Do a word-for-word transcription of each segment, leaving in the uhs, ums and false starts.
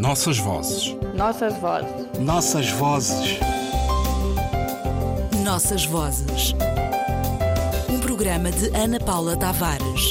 Nossas vozes. Nossas vozes. Nossas vozes. Nossas vozes. Um programa de Ana Paula Tavares.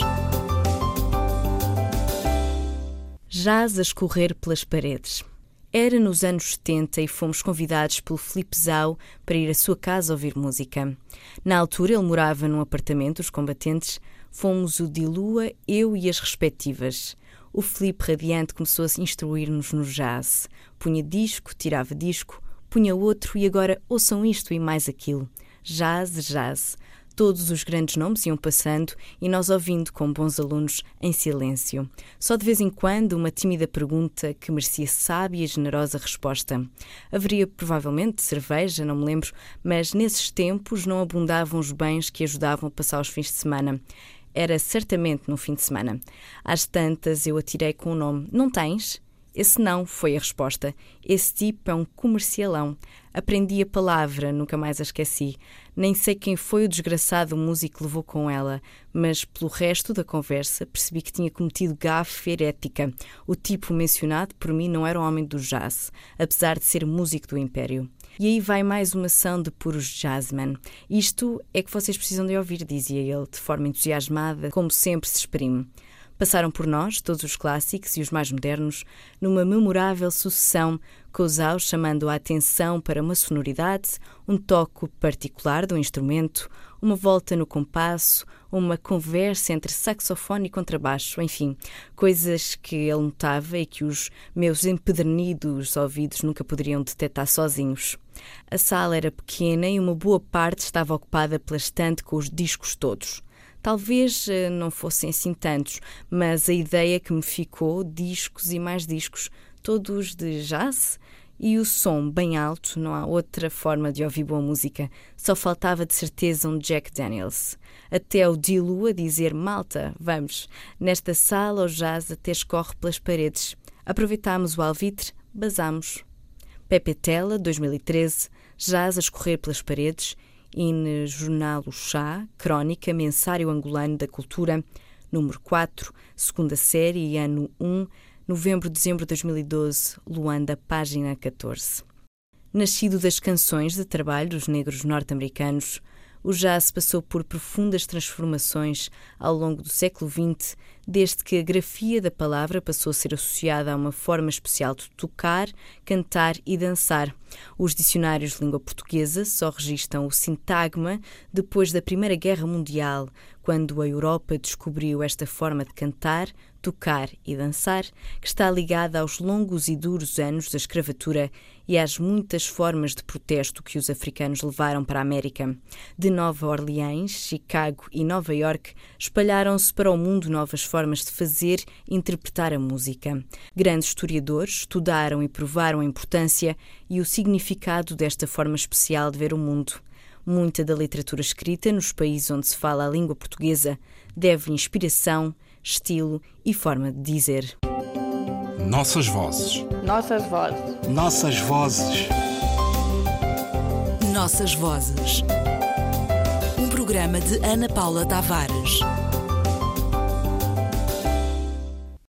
Jazz a escorrer pelas paredes. Era nos anos setenta e fomos convidados pelo Felipe Zau para ir à sua casa ouvir música. Na altura ele morava num apartamento dos combatentes. Fomos o Dilua, eu e as respectivas. O Filipe Radiante começou a se instruir-nos no jazz. Punha disco, tirava disco, punha outro e agora ouçam isto e mais aquilo. Jazz, jazz. Todos os grandes nomes iam passando e nós ouvindo com bons alunos em silêncio. Só de vez em quando uma tímida pergunta que merecia sábia e generosa resposta. Haveria provavelmente cerveja, não me lembro, mas nesses tempos não abundavam os bens que ajudavam a passar os fins de semana. Era certamente no fim de semana. Às tantas eu atirei com o nome. Não tens? Esse não foi a resposta. Esse tipo é um comercialão. Aprendi a palavra, nunca mais a esqueci. Nem sei quem foi o desgraçado músico que levou com ela, mas pelo resto da conversa percebi que tinha cometido gafe herética. O tipo mencionado por mim não era um homem do jazz, apesar de ser músico do Império. E aí vai mais uma ação de puros jazzman. Isto é que vocês precisam de ouvir, dizia ele, de forma entusiasmada, como sempre se exprime. Passaram por nós todos os clássicos e os mais modernos numa memorável sucessão, com os Zau chamando a atenção para uma sonoridade, um toque particular do instrumento, uma volta no compasso, uma conversa entre saxofone e contrabaixo, enfim, coisas que ele notava e que os meus empedernidos ouvidos nunca poderiam detectar sozinhos. A sala era pequena e uma boa parte estava ocupada pela estante com os discos todos. Talvez não fossem assim tantos, mas a ideia que me ficou, discos e mais discos, todos de jazz, e o som bem alto, não há outra forma de ouvir boa música, só faltava de certeza um Jack Daniels. Até o Dilua dizer, malta, vamos, nesta sala o jazz até escorre pelas paredes. Aproveitámos o alvitre, basámos. Pepetela, dois mil e treze, jazz a escorrer pelas paredes, e no Jornal O Chá, Crónica, Mensário Angolano da Cultura, número quatro, segunda série, ano um, novembro, dezembro de dois mil e doze, Luanda, página catorze. Nascido das canções de trabalho dos negros norte-americanos, o jazz passou por profundas transformações ao longo do século vinte, desde que a grafia da palavra passou a ser associada a uma forma especial de tocar, cantar e dançar. Os dicionários de língua portuguesa só registam o sintagma depois da Primeira Guerra Mundial, quando a Europa descobriu esta forma de cantar, tocar e dançar, que está ligada aos longos e duros anos da escravatura e às muitas formas de protesto que os africanos levaram para a América. De Nova Orleans, Chicago e Nova York, espalharam-se para o mundo novas formas de fazer e interpretar a música. Grandes historiadores estudaram e provaram a importância e o significado desta forma especial de ver o mundo. Muita da literatura escrita nos países onde se fala a língua portuguesa deve inspiração, estilo e forma de dizer. Nossas vozes. Nossas vozes. Nossas vozes. Nossas vozes. Um programa de Ana Paula Tavares.